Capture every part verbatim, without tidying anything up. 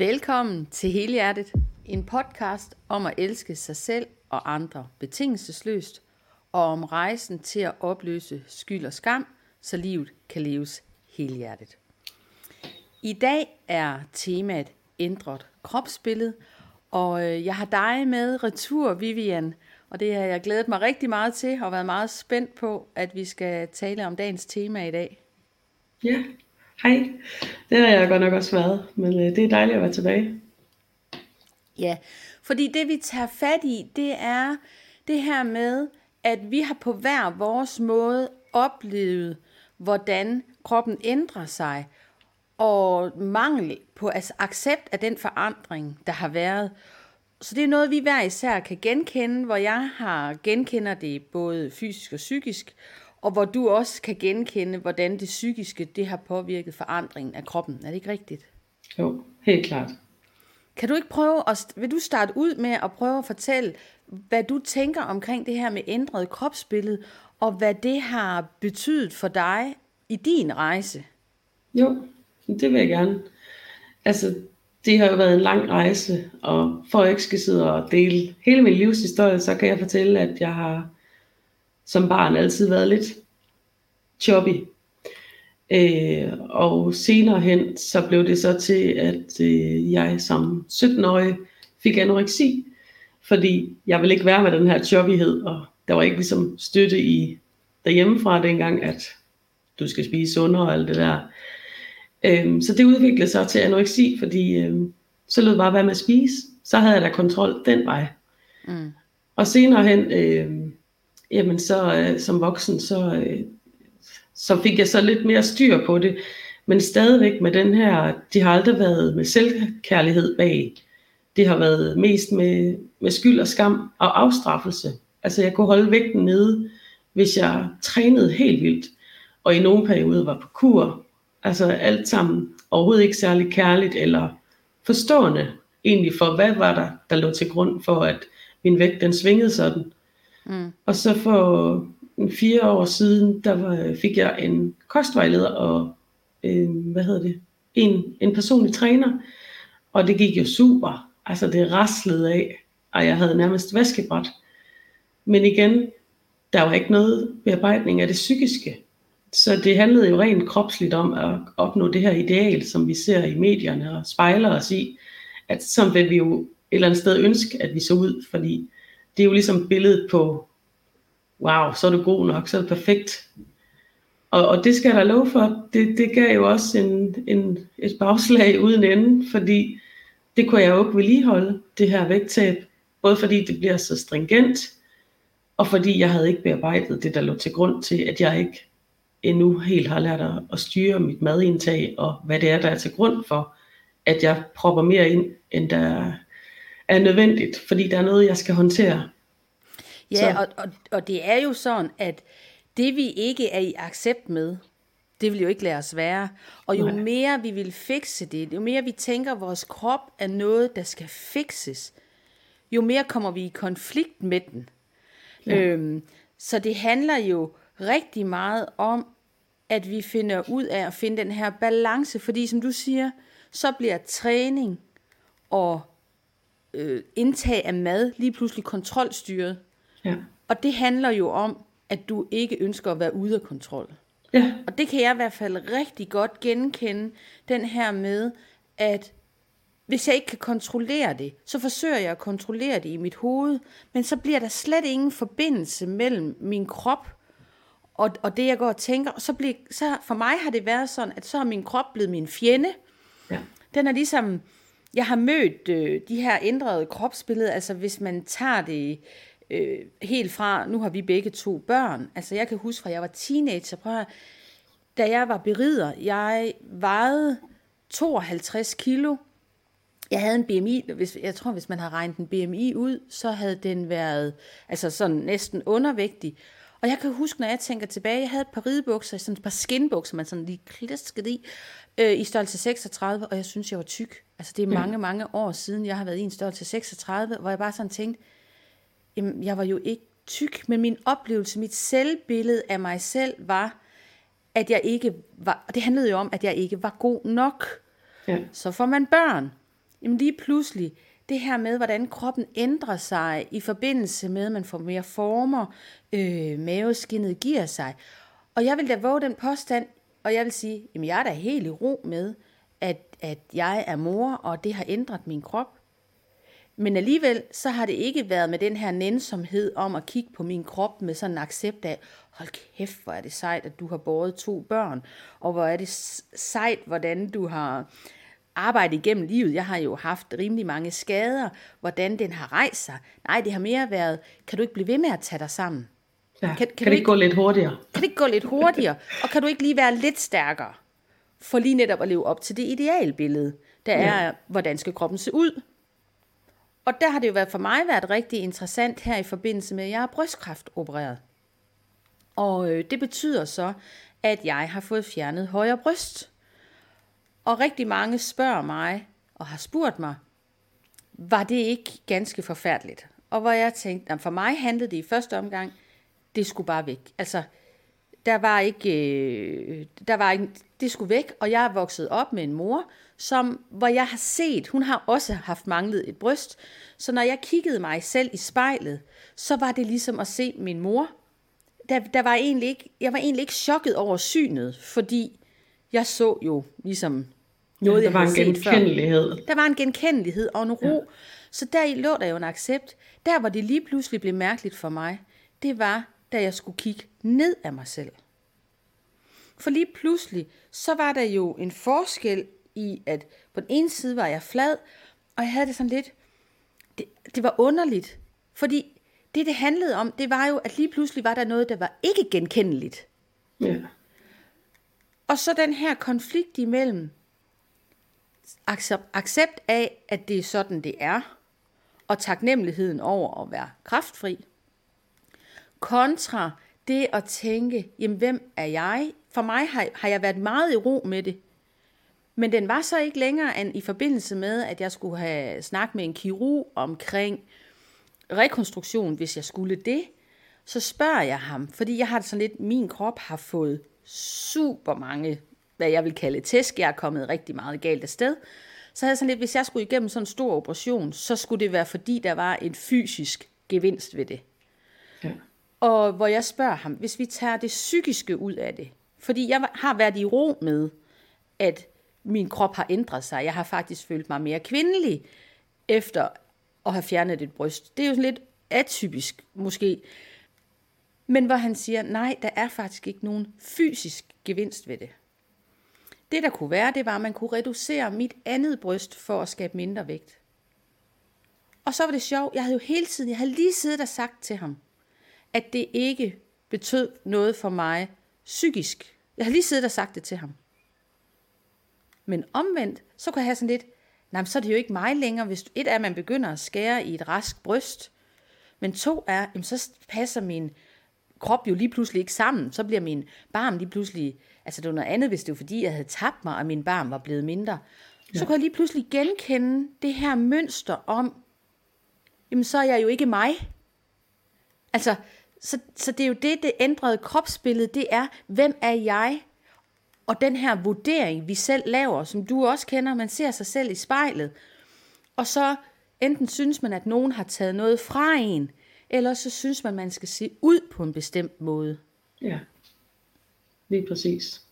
Velkommen til Helhjertet, en podcast om at elske sig selv og andre betingelsesløst, og om rejsen til at opløse skyld og skam, så livet kan leves helhjertet. I dag er temaet ændret kropsbillede, og jeg har dig med retur, Vivian, og det har jeg glædet mig rigtig meget til, og været meget spændt på, at vi skal tale om dagens tema i dag. Ja, hej. Det har jeg godt nok også været, men det er dejligt at være tilbage. Ja, fordi det vi tager fat i, det er det her med, at vi har på hver vores måde oplevet, hvordan kroppen ændrer sig, og mangel på altså accept af den forandring, der har været. Så det er noget, vi hver især kan genkende, hvor jeg har genkender det både fysisk og psykisk, og hvor du også kan genkende, hvordan det psykiske det har påvirket forandringen af kroppen. Er det ikke rigtigt? Jo, helt klart. Kan du ikke prøve at, vil du starte ud med at prøve at fortælle, hvad du tænker omkring det her med ændret kropsbillede, og hvad det har betydet for dig i din rejse? Jo, det vil jeg gerne. Altså, det har jo været en lang rejse, og for at ikke skal sidde og dele hele min livshistorie, så kan jeg fortælle, at jeg har som barn altid været lidt choppy. Øh, og senere hen, så blev det så til, at øh, jeg som sytten-årig fik anoreksi, fordi jeg ville ikke være med den her choppyhed, og der var ikke ligesom støtte i derhjemmefra dengang, at du skal spise sundere og alt det der. Øh, så det udviklede sig til anoreksi, fordi øh, så lød bare være med at spise, så havde jeg da kontrol den vej. Mm. Og senere hen, øh, jamen så øh, som voksen, så... Øh, Så fik jeg så lidt mere styr på det. Men stadigvæk med den her, det har aldrig været med selvkærlighed bag. Det har været mest med, med skyld og skam og afstraffelse. Altså jeg kunne holde vægten nede, hvis jeg trænede helt vildt. Og i nogle perioder var på kur. Altså alt sammen overhovedet ikke særlig kærligt eller forstående egentlig for, hvad var der, der lå til grund for, at min vægt den svingede sådan. Mm. Og så for... Fire år siden, der var, fik jeg en kostvejleder og øh, hvad hedder det? En, en personlig træner. Og det gik jo super. Altså det raslede af, og jeg havde nærmest vaskebræt. Men igen, der var ikke noget bearbejdning af det psykiske. Så det handlede jo rent kropsligt om at opnå det her ideal, som vi ser i medierne og spejler os i. At som vil vi jo et eller andet sted ønske, at vi så ud. Fordi det er jo ligesom billedet på... wow, så er du god nok, så er det perfekt. Og, og det skal jeg da love for, det, det gav jo også en, en, et bagslag uden ende, fordi det kunne jeg jo ikke vedligeholde, det her vægttab. Både fordi det bliver så stringent, og fordi jeg havde ikke bearbejdet det, der lå til grund til, at jeg ikke endnu helt har lært at, at styre mit madindtag, og hvad det er, der er til grund for, at jeg propper mere ind, end der er nødvendigt, fordi der er noget, jeg skal håndtere. Ja, og, og, og det er jo sådan, at det vi ikke er i accept med, det vil jo ikke lade os være. Og jo mere vi vil fikse det, jo mere vi tænker, at vores krop er noget, der skal fikses, jo mere kommer vi i konflikt med den. Ja. Øhm, så det handler jo rigtig meget om, at vi finder ud af at finde den her balance. Fordi som du siger, så bliver træning og øh, indtag af mad lige pludselig kontrolstyret. Ja. Og det handler jo om, at du ikke ønsker at være ude af kontrol. Ja. Og det kan jeg i hvert fald rigtig godt genkende, den her med, at hvis jeg ikke kan kontrollere det, så forsøger jeg at kontrollere det i mit hoved, men så bliver der slet ingen forbindelse mellem min krop og, og det, jeg går og tænker. Og så, bliver, så for mig har det været sådan, at så er min krop blevet min fjende. Ja. Den er ligesom, jeg har mødt øh, de her ændrede kropsbilleder, altså hvis man tager det... Øh, helt fra, nu har vi begge to børn, altså jeg kan huske fra jeg var teenager, prøv at, da jeg var berider, jeg vejede tooghalvtreds kilo, jeg havde en B M I, hvis, jeg tror hvis man havde regnet en B M I ud, så havde den været altså sådan næsten undervægtig, og jeg kan huske, når jeg tænker tilbage, jeg havde et par ridebukser, sådan et par skinbukser, man sådan lige kliskede i, øh, i størrelse seksogtredive, og jeg synes jeg var tyk, altså det er mange, mm. mange år siden, jeg har været i en størrelse seksogtredive, hvor jeg bare sådan tænkte, jeg var jo ikke tyk, men min oplevelse, mit selvbillede af mig selv var, at jeg ikke var, og det handlede jo om, at jeg ikke var god nok. Ja. Så får man børn, jamen lige pludselig, det her med, hvordan kroppen ændrer sig i forbindelse med, at man får mere former, øh, maveskindet giver sig. Og jeg vil da våge den påstand, og jeg vil sige, jamen jeg er da helt i ro med, at, at jeg er mor, og det har ændret min krop. Men alligevel, så har det ikke været med den her nænsomhed om at kigge på min krop med sådan en accept af, hold kæft, hvor er det sejt, at du har båret to børn, og hvor er det sejt, hvordan du har arbejdet igennem livet. Jeg har jo haft rimelig mange skader, hvordan den har rejst sig. Nej, det har mere været, kan du ikke blive ved med at tage dig sammen? Ja, kan, kan, kan det ikke gå lidt hurtigere? Kan det ikke gå lidt hurtigere? Og kan du ikke lige være lidt stærkere? For lige netop at leve op til det idealbillede, der ja. er, hvordan skal kroppen se ud? Og der har det jo været for mig været rigtig interessant her i forbindelse med, at jeg er brystkræftopereret. Og øh, det betyder så, at jeg har fået fjernet højre bryst. Og rigtig mange spørger mig og har spurgt mig, var det ikke ganske forfærdeligt? Og hvor jeg tænkte, for mig handlede det i første omgang, det skulle bare væk. Altså, der var ikke, øh, der var ikke, det skulle væk, og jeg er vokset op med en mor, som, hvor jeg har set, hun har også haft manglet et bryst, så når jeg kiggede mig selv i spejlet, så var det ligesom at se min mor. Der, der var egentlig ikke, jeg var egentlig ikke chokket over synet, fordi jeg så jo ligesom noget, ja, der var jeg havde en set genkendelighed. Før. Der var en genkendelighed og en ro, ja. Så deri lå der jo en accept. Der, hvor det lige pludselig blev mærkeligt for mig, det var, da jeg skulle kigge ned af mig selv. For lige pludselig, så var der jo en forskel i, at på den ene side var jeg flad, og jeg havde det sådan lidt, det, det var underligt, fordi det, det handlede om, det var jo, at lige pludselig var der noget, der var ikke genkendeligt. Ja. Og så den her konflikt imellem accept af, at det er sådan, det er, og taknemmeligheden over at være kræftfri, kontra det at tænke, jamen hvem er jeg? For mig har, har jeg været meget i ro med det. Men den var så ikke længere end i forbindelse med, at jeg skulle have snakket med en kirurg omkring rekonstruktion, hvis jeg skulle det. Så spørger jeg ham, fordi jeg har sådan lidt, min krop har fået super mange, hvad jeg vil kalde tæsk. Jeg er kommet rigtig meget galt afsted. Så havde jeg sådan lidt, hvis jeg skulle igennem sådan en stor operation, så skulle det være, fordi der var en fysisk gevinst ved det. Ja. Og hvor jeg spørger ham, hvis vi tager det psykiske ud af det, fordi jeg har været i ro med, at min krop har ændret sig. Jeg har faktisk følt mig mere kvindelig, efter at have fjernet et bryst. Det er jo sådan lidt atypisk, måske. Men hvor han siger, nej, der er faktisk ikke nogen fysisk gevinst ved det. Det, der kunne være, det var, at man kunne reducere mit andet bryst for at skabe mindre vægt. Og så var det sjovt, jeg havde jo hele tiden, jeg havde lige siddet og sagt til ham, at det ikke betød noget for mig psykisk. Jeg har lige siddet og sagt det til ham. Men omvendt, så kunne jeg have sådan lidt, nej, så er det jo ikke mig længere, hvis et er, at man begynder at skære i et rask bryst, men to er, jamen, så passer min krop jo lige pludselig ikke sammen, så bliver min barm lige pludselig, altså det var noget andet, hvis det var fordi, jeg havde tabt mig, og min barm var blevet mindre. Ja. Så kunne jeg lige pludselig genkende det her mønster om, jamen så er jeg jo ikke mig. Altså, så, så det er jo det, det ændrede kropsbillede, det er, hvem er jeg? Og den her vurdering, vi selv laver, som du også kender, man ser sig selv i spejlet. Og så enten synes man, at nogen har taget noget fra en, eller så synes man, at man skal se ud på en bestemt måde. Ja, lige præcis.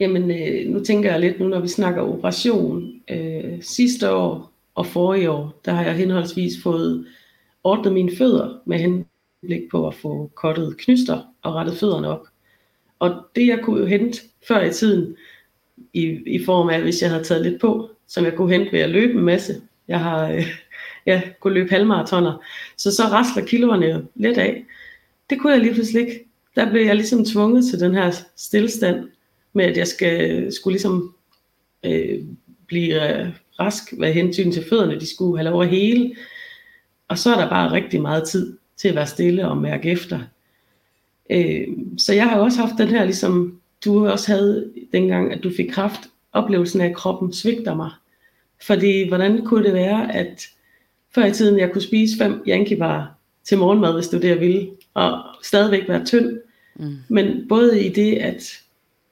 Jamen, øh, nu tænker jeg lidt nu, når vi snakker operation. Øh, sidste år og forrige år, der har jeg henholdsvis fået ordnet mine fødder med henblik på at få kottet knyster og rettet fødderne op. Og det jeg kunne jo hente før i tiden, i, i form af, hvis jeg havde taget lidt på, som jeg kunne hente ved at løbe en masse. Jeg har øh, ja, kunne løbe halvmaratoner, så så rasler kiloerne jo lidt af. Det kunne jeg lige pludselig ikke. Der blev jeg ligesom tvunget til den her stillestand, med at jeg skal, skulle ligesom øh, blive øh, rask, hvad hensyn til fødderne, de skulle have lov at hele. Og så er der bare rigtig meget tid til at være stille og mærke efter. Øh, så jeg har også haft den her, ligesom du også havde dengang, at du fik kræft, oplevelsen af, at kroppen svigter mig. Fordi hvordan kunne det være, at før i tiden, jeg kunne spise fem Yankee-varer til morgenmad, hvis du det jeg ville, og stadigvæk være tynd. Mm. Men både i det, at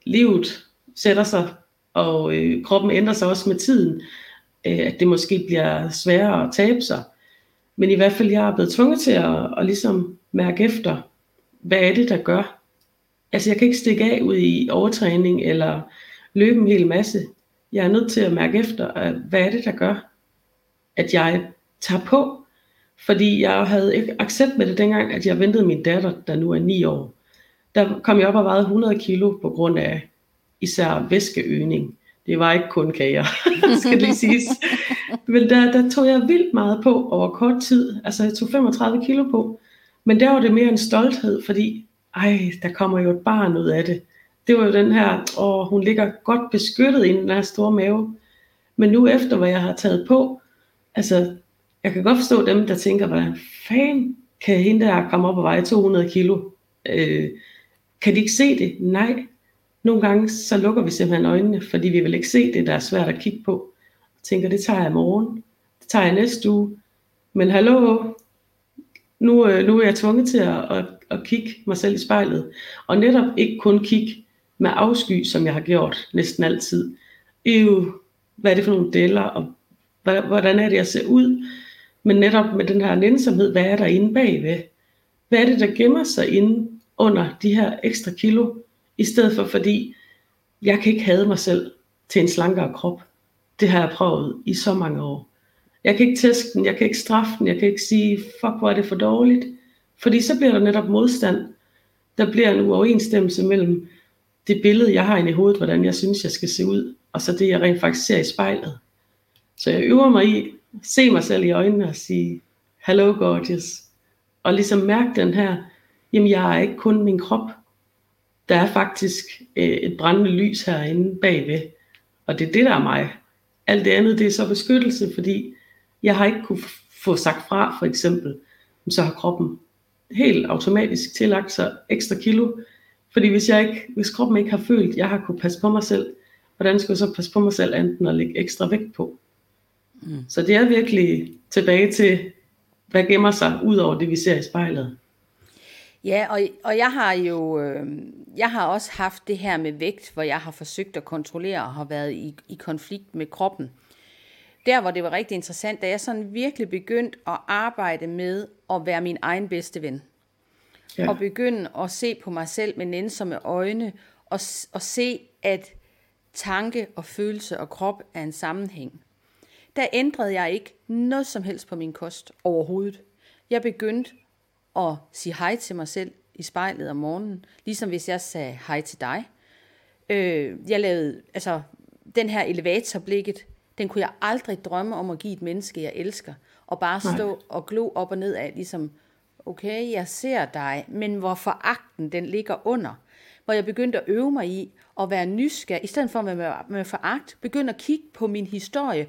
livet sætter sig, og øh, kroppen ændrer sig også med tiden, at det måske bliver sværere at tabe sig. Men i hvert fald, jeg er blevet tvunget til at, at ligesom mærke efter, hvad er det, der gør? Altså, jeg kan ikke stikke af ud i overtræning eller løbe en hel masse. Jeg er nødt til at mærke efter, hvad er det, der gør, at jeg tager på? Fordi jeg havde ikke accept med det dengang, at jeg ventede min datter, der nu er ni år. Der kom jeg op og vejede hundrede kilo på grund af især væskeøgning. Det var ikke kun kager, skal lige siges. Men der, der tog jeg vildt meget på over kort tid. Altså jeg tog femogtredive kilo på. Men der var det mere en stolthed, fordi ej, der kommer jo et barn ud af det. Det var jo den her, og hun ligger godt beskyttet i den her store mave. Men nu efter, hvad jeg har taget på, altså jeg kan godt forstå dem, der tænker, hvordan fanden kan hende der komme op og veje to hundrede kilo? Øh, kan de ikke se det? Nej. Nogle gange, så lukker vi simpelthen øjnene, fordi vi vil ikke se det, der er svært at kigge på. Jeg tænker, det tager jeg i morgen, det tager jeg næste uge. Men hallo, nu, nu er jeg tvunget til at, at, at kigge mig selv i spejlet. Og netop ikke kun kigge med afsky, som jeg har gjort næsten altid. Ew, hvad er det for nogle deller, og hvordan er det, jeg ser ud? Men netop med den her nænsomhed, hvad er der inde bagved? Hvad er det, der gemmer sig inde under de her ekstra kilo? I stedet for, fordi jeg kan ikke have mig selv til en slankere krop. Det har jeg prøvet i så mange år. Jeg kan ikke tæske den, jeg kan ikke straffe den, jeg kan ikke sige, fuck, hvor er det for dårligt. Fordi så bliver der netop modstand. Der bliver en uoverensstemmelse mellem det billede, jeg har inde i hovedet, hvordan jeg synes, jeg skal se ud, og så det, jeg rent faktisk ser i spejlet. Så jeg øver mig i at se mig selv i øjnene og sige, hello gorgeous. Og ligesom mærke den her, jamen jeg er ikke kun min krop. Der er faktisk øh, et brændende lys herinde bagved, og det er det, der er mig. Alt det andet, det er så beskyttelse, fordi jeg har ikke kunne f- få sagt fra, for eksempel, så har kroppen helt automatisk tillagt sig ekstra kilo, fordi hvis, jeg ikke, hvis kroppen ikke har følt, at jeg har kunne passe på mig selv, hvordan skulle jeg så passe på mig selv, enten at lægge ekstra vægt på? Mm. Så det er virkelig tilbage til, hvad gemmer sig ud over det, vi ser i spejlet. Ja, og, og jeg har jo, øh, jeg har også haft det her med vægt, hvor jeg har forsøgt at kontrollere og har været i, i konflikt med kroppen. Der, hvor det var rigtig interessant, da jeg sådan virkelig begyndte at arbejde med at være min egen bedste ven. Ja. Og begynde at se på mig selv med nænsomme øjne, og, og se, at tanke og følelse og krop er en sammenhæng. Der ændrede jeg ikke noget som helst på min kost overhovedet. Jeg begyndte og sige hej til mig selv i spejlet om morgenen, ligesom hvis jeg sagde hej til dig. Øh, jeg lavede, altså, den her elevatorblikket, den kunne jeg aldrig drømme om at give et menneske, jeg elsker, og bare stå Nej. og glo op og ned af, ligesom, okay, jeg ser dig, men hvor foragten den ligger under, hvor jeg begyndte at øve mig i at være nysgerrig, i stedet for at være med, med foragt, begyndte at kigge på min historie.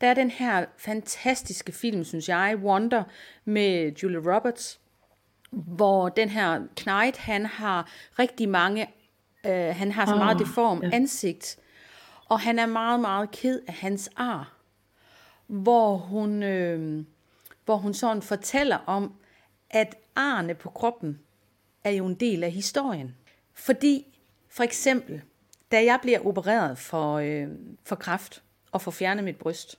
Der er den her fantastiske film, synes jeg, Wonder, med Julia Roberts, hvor den her Knight, han har rigtig mange, øh, han har så meget oh, deform yeah. ansigt, og han er meget, meget ked af hans ar, hvor hun, øh, hvor hun sådan fortæller om, at arne på kroppen er jo en del af historien. Fordi, for eksempel, da jeg bliver opereret for, øh, for kræft og for fjernet mit bryst,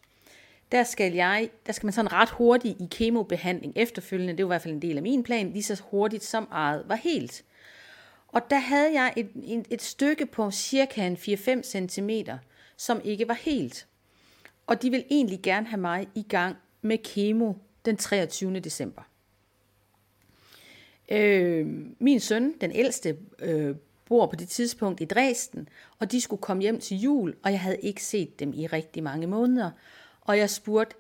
Der skal, jeg, der skal man sådan ret hurtigt i kemobehandling efterfølgende, det var i hvert fald en del af min plan, lige så hurtigt som eget var helt. Og der havde jeg et, et, et stykke på cirka fire til fem centimeter, som ikke var helt. Og de ville egentlig gerne have mig i gang med kemo den treogtyvende december. Øh, min søn, den ældste, øh, bor på det tidspunkt i Dresden, og de skulle komme hjem til jul, og jeg havde ikke set dem i rigtig mange måneder. Og jeg spurgte,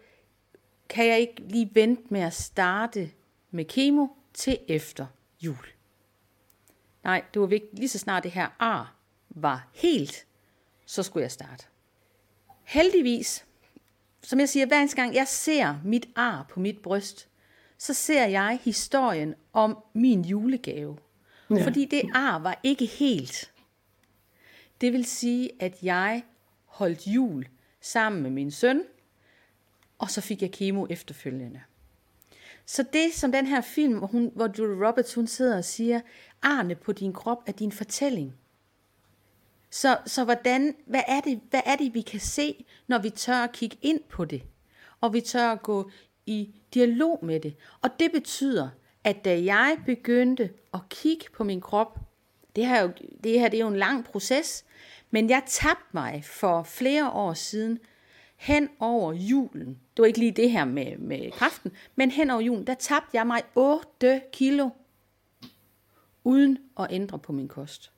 kan jeg ikke lige vente med at starte med kemo til efter jul? Nej, det var vigtigt. Lige så snart det her ar var helt, så skulle jeg starte. Heldigvis, som jeg siger, hver eneste gang jeg ser mit ar på mit bryst, så ser jeg historien om min julegave. Ja. Fordi det ar var ikke helt. Det vil sige, at jeg holdt jul sammen med min søn, og så fik jeg kemo efterfølgende. Så det, som den her film, hvor, hun, hvor Julia Roberts hun sidder og siger, arne på din krop er din fortælling. Så, så hvordan, hvad, er det, hvad er det, vi kan se, når vi tør at kigge ind på det, og vi tør at gå i dialog med det? Og det betyder, at da jeg begyndte at kigge på min krop, det her, det her det er jo en lang proces, men jeg tabte mig for flere år siden hen over julen. Det var ikke lige det her med, med kræften, men hen over julen, der tabte jeg mig otte kilo, uden at ændre på min kost.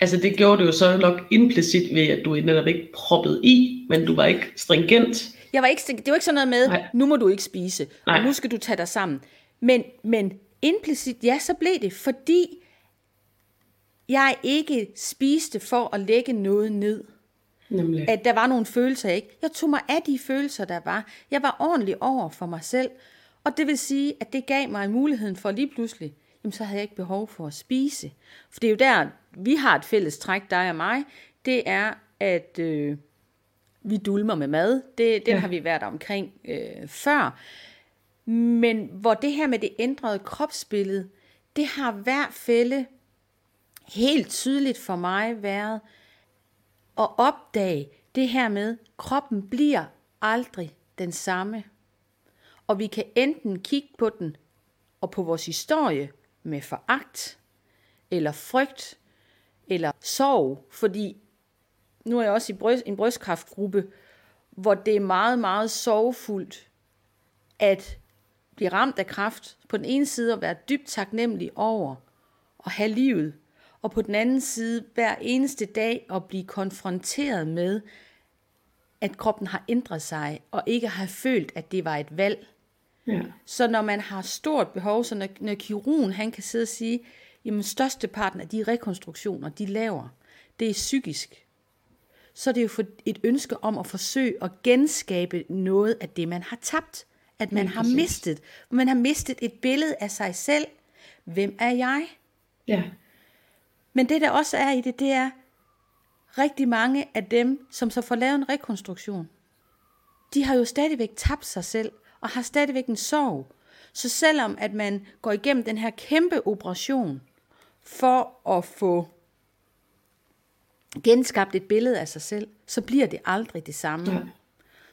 Altså det gjorde det jo så nok implicit ved, at du netop ikke proppede i, men du var ikke stringent. Jeg var ikke, det var ikke sådan noget med, nej, nu må du ikke spise, og nu skal du tage dig sammen. Men, men implicit, ja, så blev det, fordi jeg ikke spiste for at lægge noget ned. Nemlig. At der var nogle følelser, ikke? Jeg tog mig af de følelser, der var. Jeg var ordentlig over for mig selv, og det vil sige, at det gav mig muligheden for lige pludselig, jamen så havde jeg ikke behov for at spise. For det er jo der, vi har et fælles træk, dig og mig, det er, at øh, vi dulmer med mad. Det, den ja. har vi været omkring øh, før. Men hvor det her med det ændrede kropsbillede, det har i hvert fald helt tydeligt for mig været at opdage det her med, at kroppen bliver aldrig den samme. Og vi kan enten kigge på den og på vores historie med foragt, eller frygt, eller sorg, fordi nu er jeg også i bryst, en brystkræftgruppe, hvor det er meget, meget sorgfuldt at blive ramt af kræft. På den ene side at være dybt taknemmelig over at have livet, og på den anden side hver eneste dag at blive konfronteret med, at kroppen har ændret sig, og ikke har følt, at det var et valg. Ja. Så når man har stort behov, så når, når kirurgen han kan sidde og sige, jamen størsteparten af de rekonstruktioner, de laver, det er psykisk. Så er det jo for et ønske om at forsøge at genskabe noget af det, man har tabt. At man ja, har mistet. Man har mistet et billede af sig selv. Hvem er jeg? Ja. Men det der også er i det, det er rigtig mange af dem, som så får lavet en rekonstruktion. De har jo stadigvæk tabt sig selv. Og har stadigvæk en sorg. Så selvom at man går igennem den her kæmpe operation, for at få genskabt et billede af sig selv, så bliver det aldrig det samme. Ja.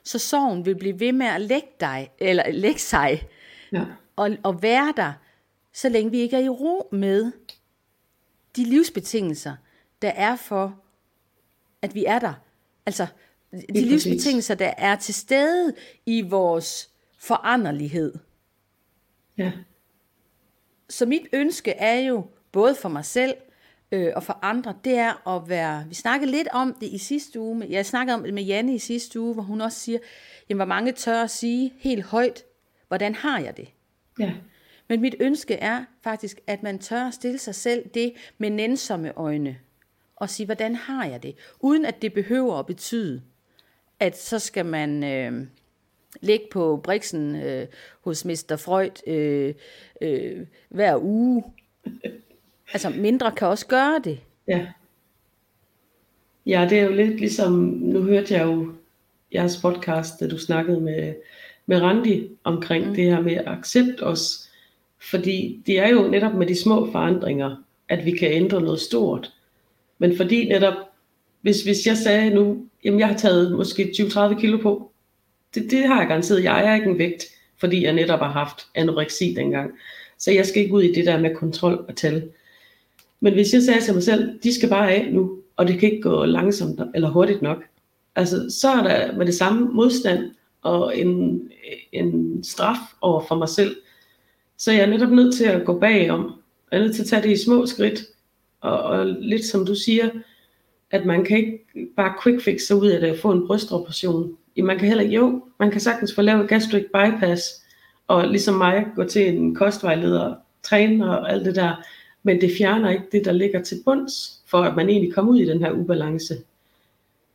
Så sorgen vil blive ved med at lægge, dig, eller lægge sig, ja. og, og være der, så længe vi ikke er i ro med de livsbetingelser, der er for, at vi er der. Altså de Helt livsbetingelser, der er til stede i vores foranderlighed. Ja. Så mit ønske er jo, både for mig selv øh, og for andre, det er at være, vi snakkede lidt om det i sidste uge, jeg snakkede om det med Janne i sidste uge, hvor hun også siger, jamen hvor mange tør at sige helt højt, hvordan har jeg det? Ja. Men mit ønske er faktisk, at man tør at stille sig selv det med nænsomme øjne, og sige, hvordan har jeg det? Uden at det behøver at betyde, at så skal man... Øh, Læg på briksen øh, hos mister Freud øh, øh, hver uge. Altså mindre kan også gøre det. Ja. Ja, det er jo lidt ligesom, nu hørte jeg jo jeres podcast, da du snakkede med, med Randi omkring mm. det her med at accepte os. Fordi det er jo netop med de små forandringer, at vi kan ændre noget stort. Men fordi netop, hvis, hvis jeg sagde nu, jamen jeg har taget måske tyve til tredive kilo på, Det, det har jeg garanteret. Jeg er ikke en vægt, fordi jeg netop har haft anoreksi dengang. Så jeg skal ikke ud i det der med kontrol og tal. Men hvis jeg sagde til mig selv, de skal bare af nu, og det kan ikke gå langsomt eller hurtigt nok. Altså, så er der med det samme modstand og en, en straf over for mig selv. Så jeg er netop nødt til at gå bagom. Jeg er nødt til at tage det i små skridt. Og, og lidt som du siger, at man kan ikke bare quick fix sig ud af det og få en brystoperation. Man kan heller ikke, jo, man kan sagtens få lavet gastric bypass, og ligesom mig gå til en kostvejleder, træne og alt det der, men det fjerner ikke det, der ligger til bunds, for at man egentlig kommer ud i den her ubalance.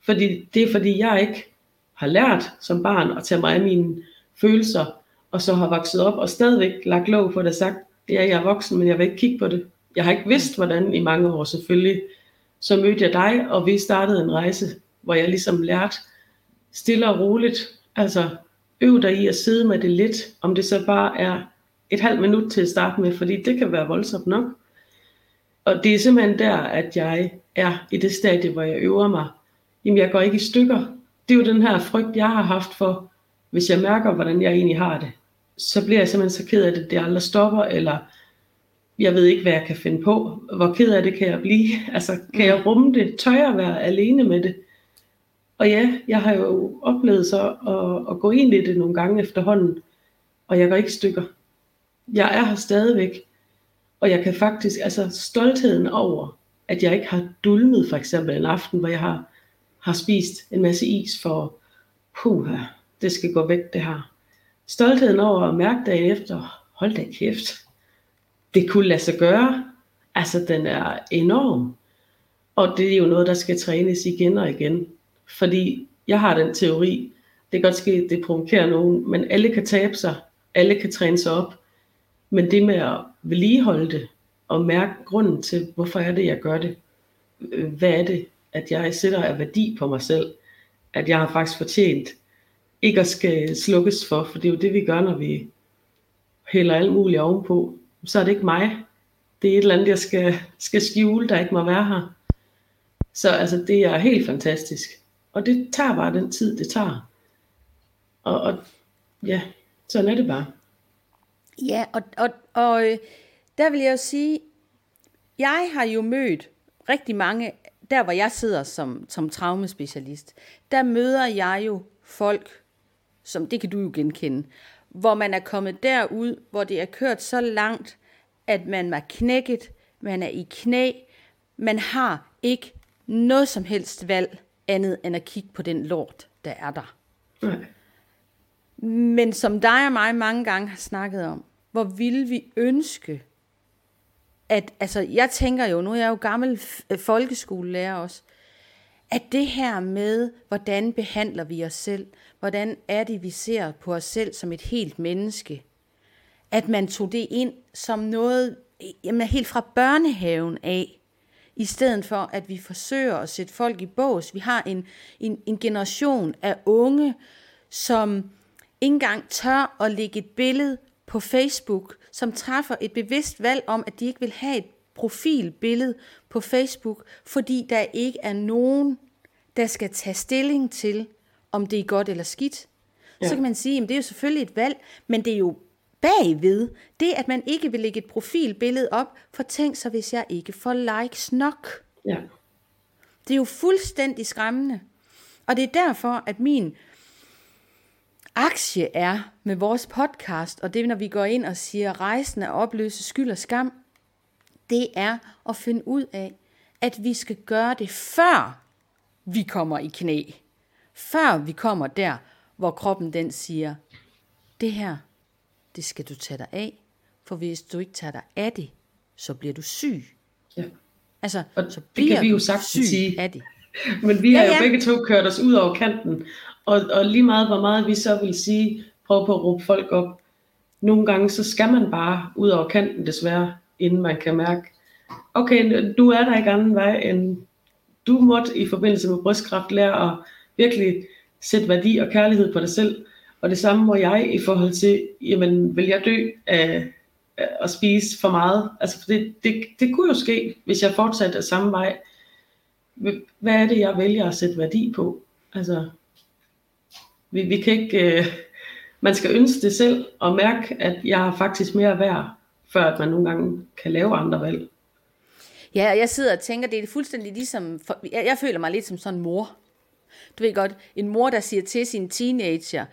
Fordi det er fordi, jeg ikke har lært som barn at tage mig af mine følelser, og så har vokset op og stadigvæk lagt låg på det og sagt, ja, jeg er voksen, men jeg vil ikke kigge på det. Jeg har ikke vidst, hvordan i mange år selvfølgelig. Så mødte jeg dig, og vi startede en rejse, hvor jeg ligesom lærte, stille og roligt, altså øv dig i at sidde med det lidt, om det så bare er et halvt minut til at starte med, fordi det kan være voldsomt nok. Og det er simpelthen der, at jeg er i det stadie, hvor jeg øver mig. Jamen, jeg går ikke i stykker. Det er jo den her frygt, jeg har haft for, hvis jeg mærker, hvordan jeg egentlig har det, så bliver jeg simpelthen så ked af det, det aldrig stopper, eller jeg ved ikke, hvad jeg kan finde på. Hvor ked af det kan jeg blive? Altså, kan jeg rumme det? Tør jeg være alene med det? Og ja, jeg har jo oplevet så at, at gå ind i det nogle gange efterhånden, og jeg går ikke i stykker. Jeg er her stadigvæk, og jeg kan faktisk, altså stoltheden over, at jeg ikke har dulmet for eksempel en aften, hvor jeg har, har spist en masse is for, puha, det skal gå væk det her. Stoltheden over at mærke dagen efter, hold da kæft, det kunne lade sig gøre, altså den er enorm. Og det er jo noget, der skal trænes igen og igen. Fordi jeg har den teori, det kan godt ske, det provokerer nogen, men alle kan tabe sig, alle kan træne sig op. Men det med at vedligeholde det, og mærke grunden til, hvorfor er det, jeg gør det, hvad er det, at jeg sætter af værdi på mig selv, at jeg har faktisk fortjent, ikke at skal slukkes for, for det er jo det, vi gør, når vi hælder alt muligt ovenpå, så er det ikke mig, det er et eller andet, jeg skal, skal skjule, der ikke må være her. Så altså, det er helt fantastisk. Og det tager bare den tid, det tager. Og, og ja, sådan er det bare. Ja, og, og, og der vil jeg jo sige, jeg har jo mødt rigtig mange, der hvor jeg sidder som, som traumespecialist, der møder jeg jo folk, som det kan du jo genkende, hvor man er kommet derud, hvor det er kørt så langt, at man er knækket, man er i knæ, man har ikke noget som helst valg, andet end at kigge på den lort, der er der. Nej. Men som dig og mig mange gange har snakket om, hvor ville vi ønske, at, altså jeg tænker jo, nu er jeg jo gammel folkeskolelærer også, at det her med, hvordan behandler vi os selv, hvordan er det, vi ser på os selv som et helt menneske, at man tog det ind som noget, jamen helt fra børnehaven af, i stedet for, at vi forsøger at sætte folk i bås. Vi har en, en, en generation af unge, som ikke engang tør at lægge et billede på Facebook, som træffer et bevidst valg om, at de ikke vil have et profilbillede på Facebook, fordi der ikke er nogen, der skal tage stilling til, om det er godt eller skidt. Ja. Så kan man sige, at det er jo selvfølgelig et valg, men det er jo bagved, det at man ikke vil lægge et profilbillede op, for tænk så, hvis jeg ikke får likes nok. Ja. Det er jo fuldstændig skræmmende. Og det er derfor, at min aktie er med vores podcast, og det når vi går ind og siger, rejsen er opløse skyld og skam, det er at finde ud af, at vi skal gøre det, før vi kommer i knæ. Før vi kommer der, hvor kroppen den siger, det her, det skal du tage dig af, for hvis du ikke tager dig af det, så bliver du syg. Ja. Altså, og så bliver vi jo sagt syg af det. Men vi har ja, ja. jo begge to kørt os ud over kanten, og, og lige meget hvor meget vi så vil sige, prøv på at råbe folk op. Nogle gange, så skal man bare ud over kanten desværre, inden man kan mærke, okay, nu er der ikke anden vej, end du måtte i forbindelse med brystkræft lære at virkelig sætte værdi og kærlighed på dig selv. Og det samme må jeg i forhold til, jamen vil jeg dø af at spise for meget? Altså det, det, det kunne jo ske, hvis jeg fortsatte af samme vej. Hvad er det, jeg vælger at sætte værdi på? Altså, vi, vi kan ikke, øh, man skal ønske det selv og mærke, at jeg er faktisk mere værd, før at man nogle gange kan lave andre valg. Ja, og jeg sidder og tænker, det er fuldstændig ligesom, for, jeg, jeg føler mig lidt som sådan en mor. Du ved godt, en mor, der siger til sin teenager,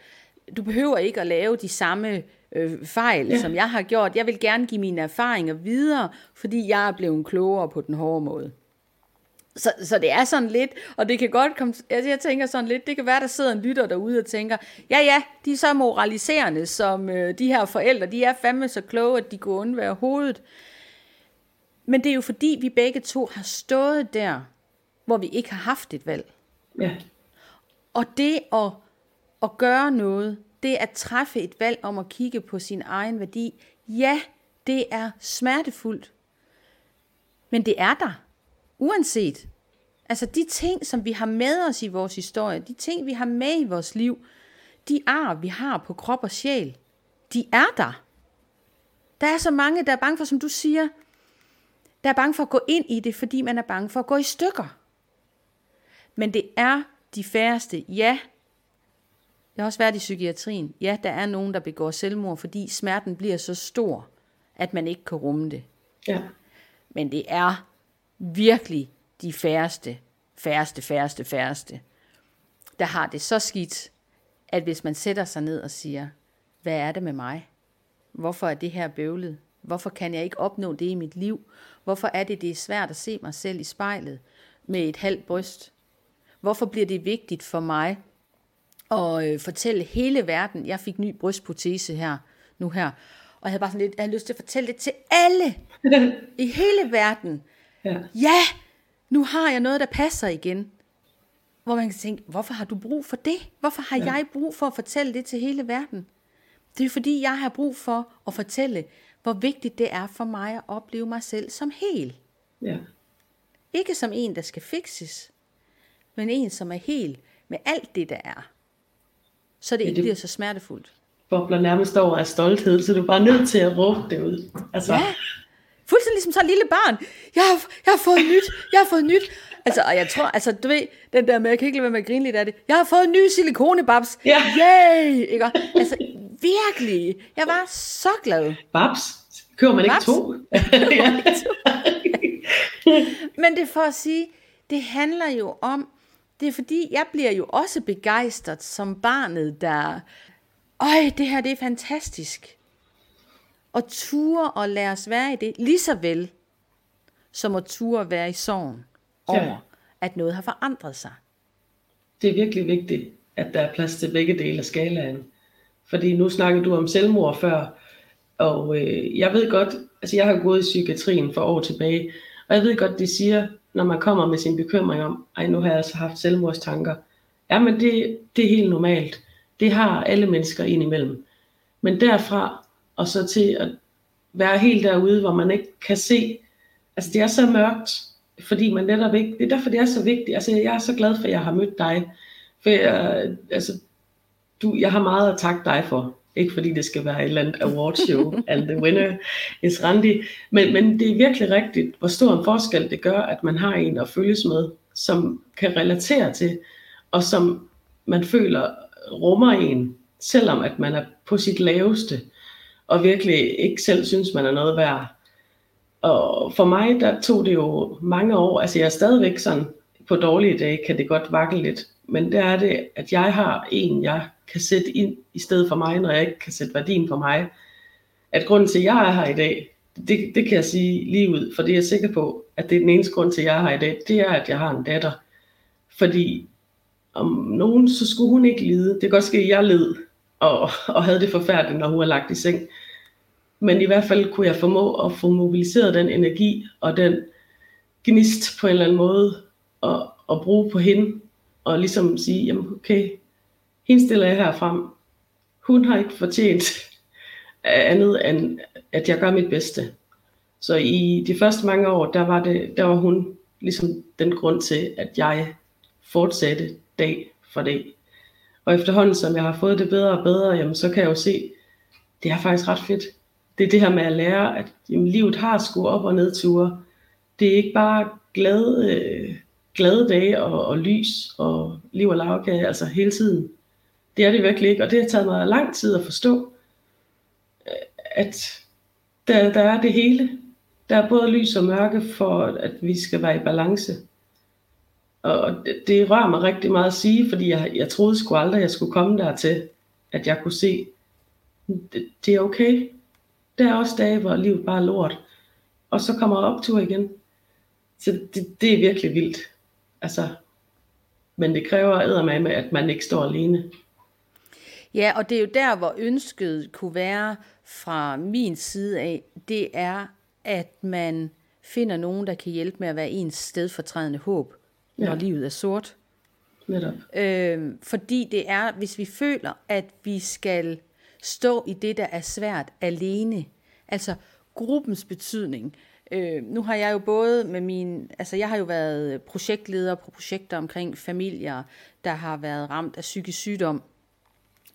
du behøver ikke at lave de samme øh, fejl, ja. som jeg har gjort. Jeg vil gerne give mine erfaringer videre, fordi jeg er blevet klogere på den hårde måde. Så, så det er sådan lidt, og det kan godt komme, altså jeg tænker sådan lidt, det kan være, der sidder en lytter derude og tænker, ja ja, de er så moraliserende, som øh, de her forældre, de er fandme så kloge, at de kunne undvære hovedet. Men det er jo fordi, vi begge to har stået der, hvor vi ikke har haft et valg. Ja. Og det at, at gøre noget, det at træffe et valg om at kigge på sin egen værdi, ja, det er smertefuldt, men det er der, uanset. Altså de ting, som vi har med os i vores historie, de ting, vi har med i vores liv, de ar, vi har på krop og sjæl, de er der. Der er så mange, der er bange for, som du siger, Der er bange for at gå ind i det, fordi man er bange for at gå i stykker. Men det er de færreste, ja. Det har også været i psykiatrien. Ja, der er nogen, der begår selvmord, fordi smerten bliver så stor, at man ikke kan rumme det. Ja. Men det er virkelig de færreste, færreste, færreste, færreste, der har det så skidt, at hvis man sætter sig ned og siger, hvad er det med mig? Hvorfor er det her bøvlet? Hvorfor kan jeg ikke opnå det i mit liv? Hvorfor er det, det er svært at se mig selv i spejlet med et halvt bryst? Hvorfor bliver det vigtigt for mig at øh, fortælle hele verden, jeg fik ny brystprotese her, nu her, og jeg havde bare sådan lidt, jeg havde lyst til at fortælle det til alle i hele verden. Ja. Ja, nu har jeg noget, der passer igen. Hvor man kan tænke, hvorfor har du brug for det? Hvorfor har ja. jeg brug for at fortælle det til hele verden? Det er fordi, jeg har brug for at fortælle, hvor vigtigt det er for mig at opleve mig selv som hel. Ja. Ikke som en, der skal fikses, men en, som er hel med alt det, der er. Så det ja, ikke det bliver så smertefuldt. Bobler nærmest over af stolthed, så du er bare nødt til at råbe det ud. Altså. Ja, fuldstændig ligesom sådan et lille barn. Jeg har, jeg har fået nyt, jeg har fået nyt. Altså, og jeg tror, altså, du ved, den der med, jeg kan ikke lade være med at grine lidt af det. Jeg har fået en ny silikonebabs. Ja. Yay! Ikke? Altså, virkelig. Jeg var så glad. Babs? Kører man babs? Ikke to? Kører man ikke to? Men det er for at sige, det handler jo om, det er fordi, jeg bliver jo også begejstret som barnet, der, øj, det her, det er fantastisk. Og ture og lade os være i det, lige så vel, som at ture at være i sorgen over, ja. At noget har forandret sig. Det er virkelig vigtigt, at der er plads til begge dele af skalaen. Fordi nu snakkede du om selvmord før, og øh, jeg ved godt, altså jeg har gået i psykiatrien for år tilbage, og jeg ved godt, det siger, når man kommer med sin bekymring om, ej, nu har jeg altså haft selvmordstanker. Ja, men det, det er helt normalt. Det har alle mennesker indimellem. Men derfra, og så til at være helt derude, hvor man ikke kan se, altså det er så mørkt, fordi man netop ikke, det er derfor, det er så vigtigt. Altså jeg er så glad for, at jeg har mødt dig. For jeg, altså, du, jeg har meget at takke dig for. Ikke fordi det skal være et eller andet awardshow, and the winner is Randi. Men, men det er virkelig rigtigt, hvor stor en forskel det gør, at man har en at følges med, som kan relatere til, og som man føler rummer en, selvom at man er på sit laveste, og virkelig ikke selv synes, man er noget værd. Og for mig, der tog det jo mange år, altså jeg er stadigvæk sådan, på dårlige dage kan det godt vakle lidt, men der er det, at jeg har en, jeg kan sætte ind i stedet for mig, når jeg ikke kan sætte værdien for mig. At grunden til, at jeg er her i dag, det, det kan jeg sige lige ud, for det er jeg sikker på, at det er den eneste grund til, at jeg er her i dag, det er, at jeg har en datter. Fordi om nogen, så skulle hun ikke lide. Det kan godt ske, at jeg led og, og havde det forfærdeligt, når hun var lagt i seng. Men i hvert fald kunne jeg formå at få mobiliseret den energi og den gnist på en eller anden måde og, og bruge på hende og ligesom sige, jamen okay, hende stiller jeg herfrem. Hun har ikke fortjent andet end, at jeg gør mit bedste. Så i de første mange år, der var, det, der var hun ligesom den grund til, at jeg fortsatte dag for dag. Og efterhånden, som jeg har fået det bedre og bedre, jamen, så kan jeg jo se, det er faktisk ret fedt. Det er det her med at lære, at jamen, livet har sgu op- og nedture. Det er ikke bare glade, øh, glade dage og, og lys og liv og lavkage, altså hele tiden. Det er det virkelig ikke, og det har taget mig lang tid at forstå, at der, der er det hele. Der er både lys og mørke for, at vi skal være i balance. Og det, det rører mig rigtig meget at sige, fordi jeg, jeg troede sgu aldrig, at jeg skulle komme dertil, at jeg kunne se, det, det er okay. Der er også dage, hvor livet bare er lort. Og så kommer jeg optur igen. Så det, det er virkelig vildt. Altså, men det kræver eddermame, at man ikke står alene. Ja, og det er jo der, hvor ønsket kunne være fra min side af, det er, at man finder nogen, der kan hjælpe med at være ens stedfortrædende håb, ja. Når livet er sort. Netop. Øh, fordi det er, hvis vi føler, at vi skal stå i det, der er svært alene, altså gruppens betydning. Øh, nu har jeg jo både med min, altså jeg har jo været projektleder på projekter omkring familier, der har været ramt af psykisk sygdom.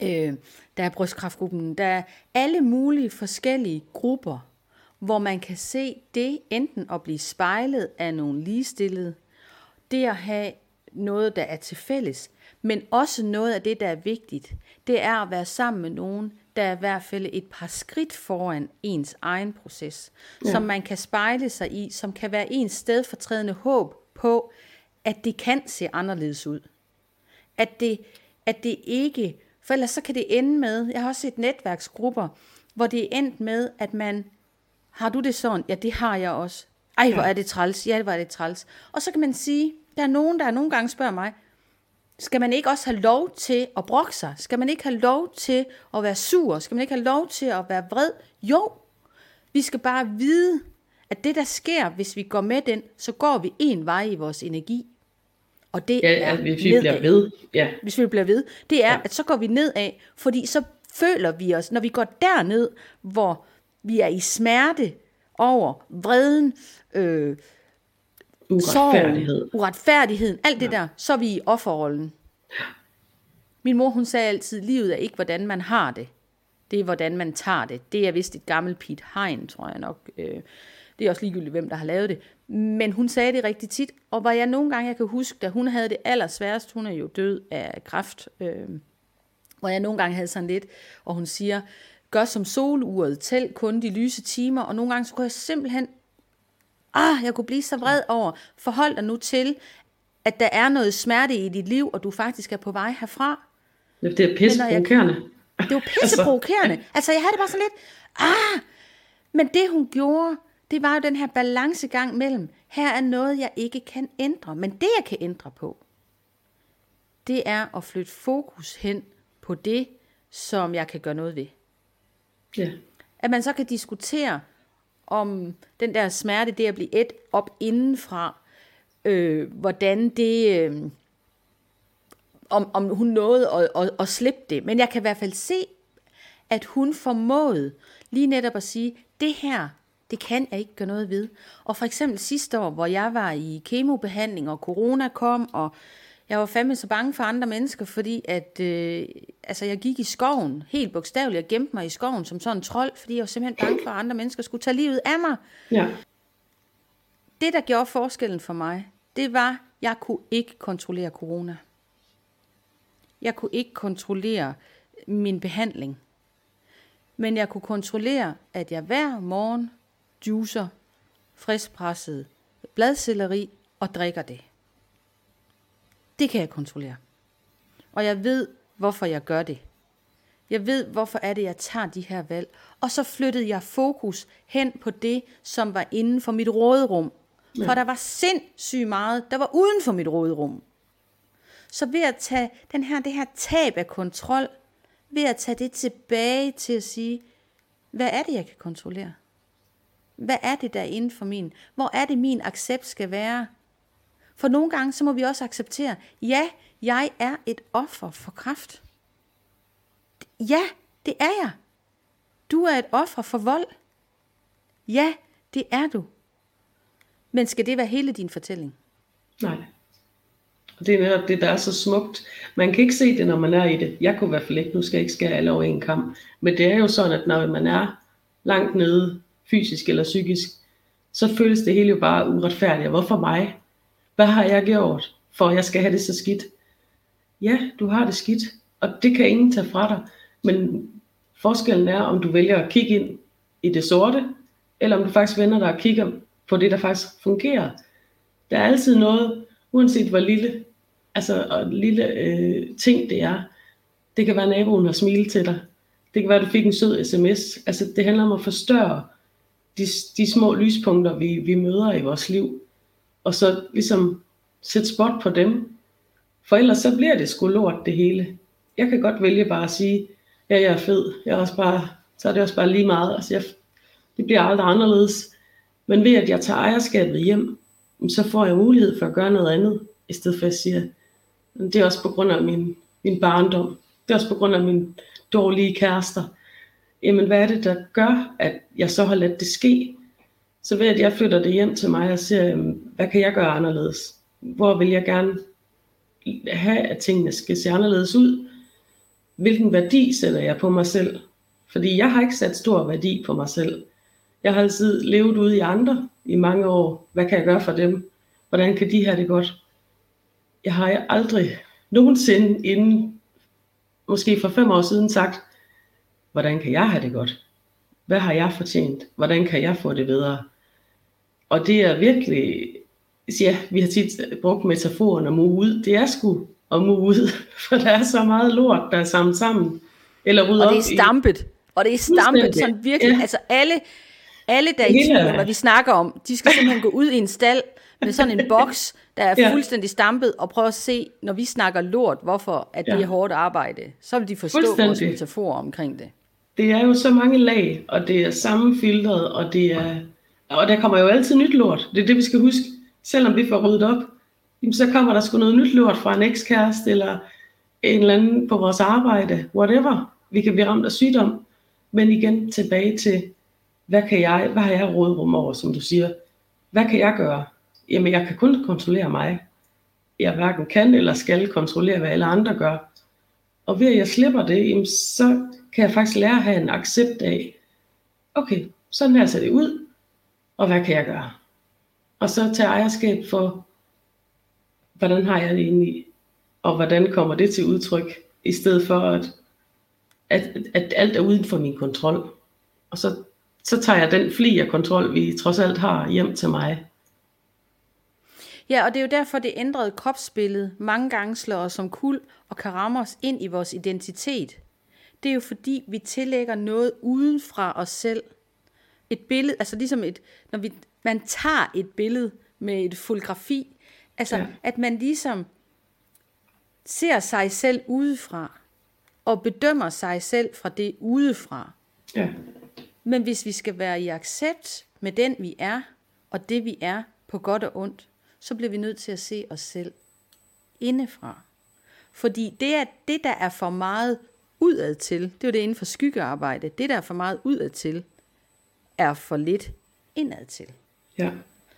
Øh, der er brystkræftgruppen, der er alle mulige forskellige grupper, hvor man kan se det enten at blive spejlet af nogle ligestillede, det at have noget, der er til fælles, men også noget af det, der er vigtigt, det er at være sammen med nogen, der er i hvert fald et par skridt foran ens egen proces, ja. Som man kan spejle sig i, som kan være ens stedfortrædende håb på, at det kan se anderledes ud. At det, at det ikke, for ellers så kan det ende med, jeg har også set netværksgrupper, hvor det er endt med, at man, har du det sådan? Ja, det har jeg også. Ej, hvor er det træls. Ja, hvor er det træls. Og så kan man sige, der er nogen, der nogle gange spørger mig, skal man ikke også have lov til at brokke sig? Skal man ikke have lov til at være sur? Skal man ikke have lov til at være vred? Jo, vi skal bare vide, at det der sker, hvis vi går med den, så går vi en vej i vores energi. Og det ja, ja, hvis vi bliver ved. Ja. Hvis vi bliver ved. Det er, ja. At så går vi nedad, fordi så føler vi os, når vi går derned, hvor vi er i smerte over vreden, øh, uretfærdighed. Sorgen, uretfærdigheden, alt det ja. Der, så er vi i offerrollen. Min mor, hun sagde altid, livet er ikke, hvordan man har det. Det er, hvordan man tager det. Det er vist et gammelt Piet Hein, tror jeg nok. Det er også ligegyldigt, hvem der har lavet det. Men hun sagde det rigtig tit, og var jeg nogle gange, jeg kan huske, da hun havde det allersværest, hun er jo død af kræft, øh, hvor jeg nogle gange havde sådan lidt, og hun siger, gør som soluret, tæl kun de lyse timer, og nogle gange så kunne jeg simpelthen, ah, jeg kunne blive så vred over, forhold dig nu til, at der er noget smerte i dit liv, og du faktisk er på vej herfra. Det er pisseprovokerende. Det er jo pisseprovokerende. Altså, jeg havde det bare sådan lidt, ah, men det hun gjorde, det var jo den her balancegang mellem, her er noget, jeg ikke kan ændre, men det jeg kan ændre på, det er at flytte fokus hen på det, som jeg kan gøre noget ved. Ja. At man så kan diskutere om den der smerte, det at blive ædt op indenfra, øh, hvordan det, øh, om, om hun nåede at, at, at slippe det. Men jeg kan i hvert fald se, at hun formåede lige netop at sige, det her, det kan jeg ikke gøre noget ved. Og for eksempel sidste år, hvor jeg var i kemobehandling, og corona kom, og jeg var fandme så bange for andre mennesker, fordi at, øh, altså jeg gik i skoven, helt bogstaveligt, jeg gemte mig i skoven som sådan en trold, fordi jeg var simpelthen bange for, at andre mennesker skulle tage livet af mig. Ja. Det, der gjorde forskellen for mig, det var, at jeg kunne ikke kontrollere corona. Jeg kunne ikke kontrollere min behandling. Men jeg kunne kontrollere, at jeg hver morgen juicer friskpresset bladselleri og drikker det. Det kan jeg kontrollere. Og jeg ved, hvorfor jeg gør det. Jeg ved, hvorfor er det, jeg tager de her valg. Og så flyttede jeg fokus hen på det, som var inden for mit råderum. Ja. For der var sindssygt meget, der var uden for mit råderum. Så ved at tage den her, det her tab af kontrol, ved at tage det tilbage til at sige, hvad er det, jeg kan kontrollere? Hvad er det, der er inden for min? Hvor er det, min accept skal være? For nogle gange, så må vi også acceptere, ja, jeg er et offer for kræft. Ja, det er jeg. Du er et offer for vold. Ja, det er du. Men skal det være hele din fortælling? Nej. Og det er netop det, der er så smukt. Man kan ikke se det, når man er i det. Jeg kunne i hvert fald ikke, nu skal jeg ikke skære alle over en kamp. Men det er jo sådan, at når man er langt nede, fysisk eller psykisk, så føles det hele jo bare uretfærdigt. Hvorfor mig? Hvad har jeg gjort, for jeg skal have det så skidt? Ja, du har det skidt, og det kan ingen tage fra dig. Men forskellen er, om du vælger at kigge ind i det sorte, eller om du faktisk vender dig og kigger på det, der faktisk fungerer. Der er altid noget, uanset hvor lille, altså, og lille øh, ting det er. Det kan være, naboen har smilet til dig. Det kan være, at du fik en sød sms. Altså, det handler om at forstørre de, de små lyspunkter, vi, vi møder i vores liv. Og så ligesom sætte spot på dem. For ellers så bliver det sgu lort det hele. Jeg kan godt vælge bare at sige, ja, jeg er fed. Jeg er også bare, så er det også bare lige meget. Altså, jeg, det bliver aldrig anderledes. Men ved at jeg tager ejerskabet hjem, så får jeg mulighed for at gøre noget andet. I stedet for at sige, det er også på grund af min, min barndom. Det er også på grund af mine dårlige kærester. Jamen hvad er det, der gør, at jeg så har ladt det ske? Så ved at jeg flytter det hjem til mig og siger, hvad kan jeg gøre anderledes? Hvor vil jeg gerne have, at tingene skal se anderledes ud? Hvilken værdi sætter jeg på mig selv? Fordi jeg har ikke sat stor værdi på mig selv. Jeg har altid levet ude i andre i mange år. Hvad kan jeg gøre for dem? Hvordan kan de have det godt? Jeg har aldrig nogensinde inden, måske for fem år siden, sagt, hvordan kan jeg have det godt? Hvad har jeg fortjent? Hvordan kan jeg få det bedre? Og det er virkelig, ja, vi har tit brugt metaforen at move ud. Det er sgu at move ud, for der er så meget lort, der er samlet sammen. Eller rydde og det er stampet. I... Og det er stampet, sådan virkelig, ja. Altså alle, alle der i tvivl, hvad vi snakker om, de skal simpelthen gå ud i en stald med sådan en boks, der er ja. Fuldstændig stampet, og prøve at se, når vi snakker lort, hvorfor at det ja. Er hårdt arbejde. Så vil de forstå vores metaforer omkring det. Det er jo så mange lag, og det er sammenfiltret, og det er... Og der kommer jo altid nyt lort. Det er det, vi skal huske. Selvom vi får ryddet op, så kommer der sgu noget nyt lort fra en ekskæreste, eller en eller anden på vores arbejde, whatever. Vi kan blive ramt af sygdom. Men igen tilbage til, hvad kan jeg, hvad har jeg rådrum over, som du siger. Hvad kan jeg gøre? Jamen, jeg kan kun kontrollere mig. Jeg hverken kan eller skal kontrollere, hvad alle andre gør. Og ved at jeg slipper det, jamen, så kan jeg faktisk lære at have en accept af, okay, sådan her ser det ud, og hvad kan jeg gøre? Og så tage ejerskab for, hvordan har jeg det egentlig, og hvordan kommer det til udtryk, i stedet for at, at, at alt er uden for min kontrol. Og så, så tager jeg den fli af kontrol, vi trods alt har, hjem til mig. Ja, og det er jo derfor, det ændrede kropsbillede mange gange slår os som kul og kan ramme os ind i vores identitet. Det er jo fordi, vi tillægger noget uden fra os selv. Et billede, altså ligesom et, når vi, man tager et billede med et fotografi, altså ja. At man ligesom ser sig selv udefra, og bedømmer sig selv fra det udefra. Ja. Men hvis vi skal være i accept med den vi er, og det vi er på godt og ondt, så bliver vi nødt til at se os selv indefra. Fordi det, er, det der er for meget udad til, det er jo det inden for skyggearbejde, det der er for meget udad til, er for lidt indad til. Ja.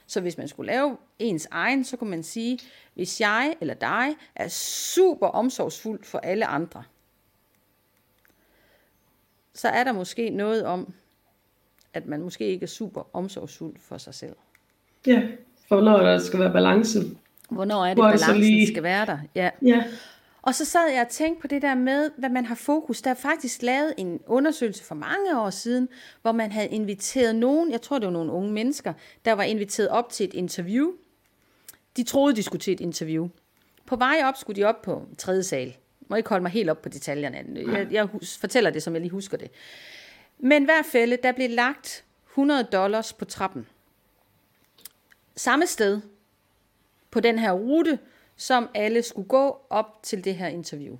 Så hvis man skulle lave ens egen, så kunne man sige, hvis jeg eller dig er super omsorgsfuld for alle andre, så er der måske noget om, at man måske ikke er super omsorgsfuld for sig selv. Ja, for hvornår der skal være balance. Hvornår er det, Hvor er det balancen lige... skal være der? Ja. Ja. Og så sad jeg og tænkte på det der med, hvad man har fokus. Der er faktisk lavet en undersøgelse for mange år siden, hvor man havde inviteret nogen, jeg tror det var nogle unge mennesker, der var inviteret op til et interview. De troede, de skulle til et interview. På vej op skulle de op på tredje sal. Må ikke holde mig helt op på detaljerne. Jeg, jeg fortæller det, som jeg lige husker det. Men i hvert fald, der blev lagt hundrede dollars på trappen. Samme sted på den her rute, som alle skulle gå op til det her interview.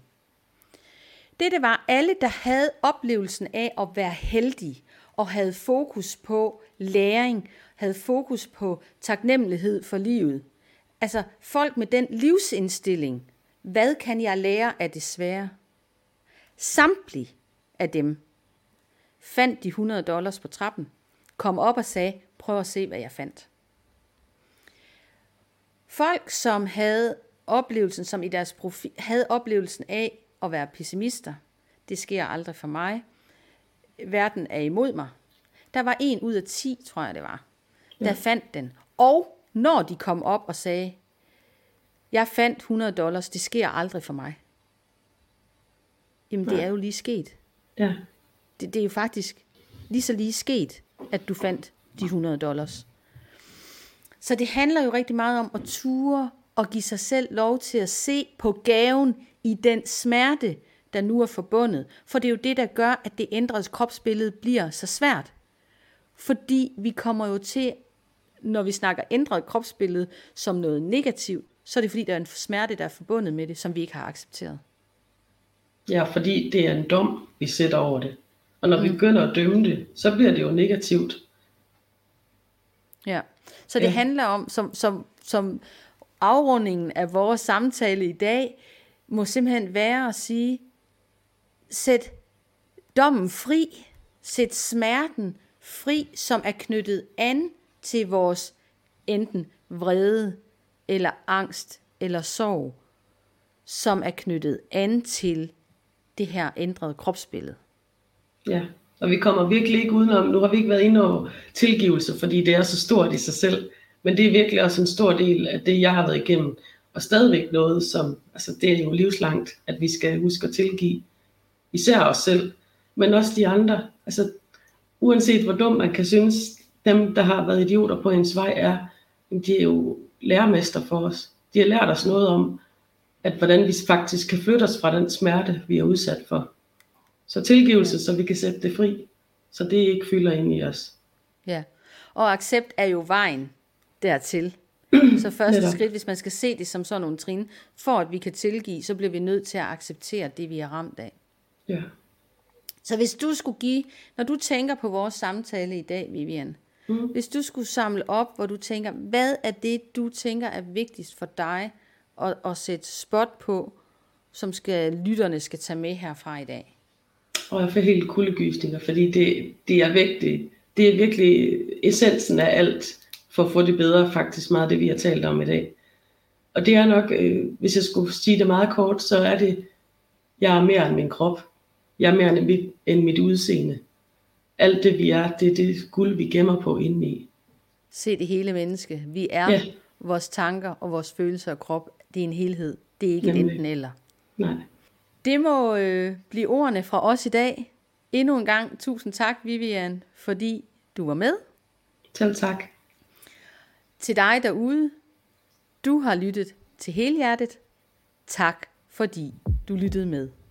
Det, det var alle, der havde oplevelsen af at være heldige, og havde fokus på læring, havde fokus på taknemmelighed for livet. Altså folk med den livsindstilling, hvad kan jeg lære af det svære? Samtlige af dem fandt de hundrede dollars på trappen, kom op og sagde, prøv at se, hvad jeg fandt. Folk, som havde oplevelsen, som i deres profil, havde oplevelsen af at være pessimister. Det sker aldrig for mig. Verden er imod mig. Der var en ud af ti, tror jeg det var, der ja. Fandt den. Og når de kom op og sagde, jeg fandt hundrede dollars, det sker aldrig for mig. Jamen det ja. Er jo lige sket. Ja. Det, det er jo faktisk lige så lige sket, at du fandt de hundrede dollars. Så det handler jo rigtig meget om at ture og give sig selv lov til at se på gaven i den smerte, der nu er forbundet. For det er jo det, der gør, at det ændrede kropsbillede bliver så svært. Fordi vi kommer jo til, når vi snakker ændret kropsbillede som noget negativt, så er det fordi, der er en smerte, der er forbundet med det, som vi ikke har accepteret. Ja, fordi det er en dom, vi sætter over det. Og når vi begynder at dømme det, så bliver det jo negativt. Ja. Så det handler om, som, som, som afrundingen af vores samtale i dag, må simpelthen være at sige, sæt dommen fri, sæt smerten fri, som er knyttet an til vores enten vrede, eller angst, eller sorg, som er knyttet an til det her ændrede kropsbillede. Ja, Og vi kommer virkelig ikke udenom, nu har vi ikke været inde over tilgivelse, fordi det er så stort i sig selv. Men det er virkelig også en stor del af det, jeg har været igennem. Og stadigvæk noget, som, altså det er jo livslangt, at vi skal huske at tilgive. Især os selv, men også de andre. Altså uanset hvor dum man kan synes, dem der har været idioter på ens vej er, de er jo lærermester for os. De har lært os noget om, at hvordan vi faktisk kan flytte os fra den smerte, vi er udsat for. Så tilgivelse, så vi kan sætte det fri, så det ikke fylder ind i os. Ja, og accept er jo vejen dertil. Så første skridt, hvis man skal se det som sådan nogle trin, for at vi kan tilgive, så bliver vi nødt til at acceptere det, vi er ramt af. Ja. Så hvis du skulle give, når du tænker på vores samtale i dag, Vivian, mm. hvis du skulle samle op, hvor du tænker, hvad er det, du tænker er vigtigst for dig at, at sætte spot på, som skal, lytterne skal tage med herfra i dag? Og jeg får helt kuldegysninger, fordi det, det er vigtigt. Det er virkelig essensen af alt, for at få det bedre, faktisk meget det, vi har talt om i dag. Og det er nok, øh, hvis jeg skulle sige det meget kort, så er det, jeg er mere end min krop. Jeg er mere end mit, end mit udseende. Alt det, vi er, det er det guld, vi gemmer på indeni. Se det hele menneske. Vi er ja. Vores tanker og vores følelser og krop. Det er en helhed. Det er ikke et enten eller. Nej. Det må øh, blive ordene fra os i dag. Endnu en gang, tusind tak, Vivian, fordi du var med. Selv tak. Til dig derude, du har lyttet til Helhjertet. Tak fordi du lyttede med.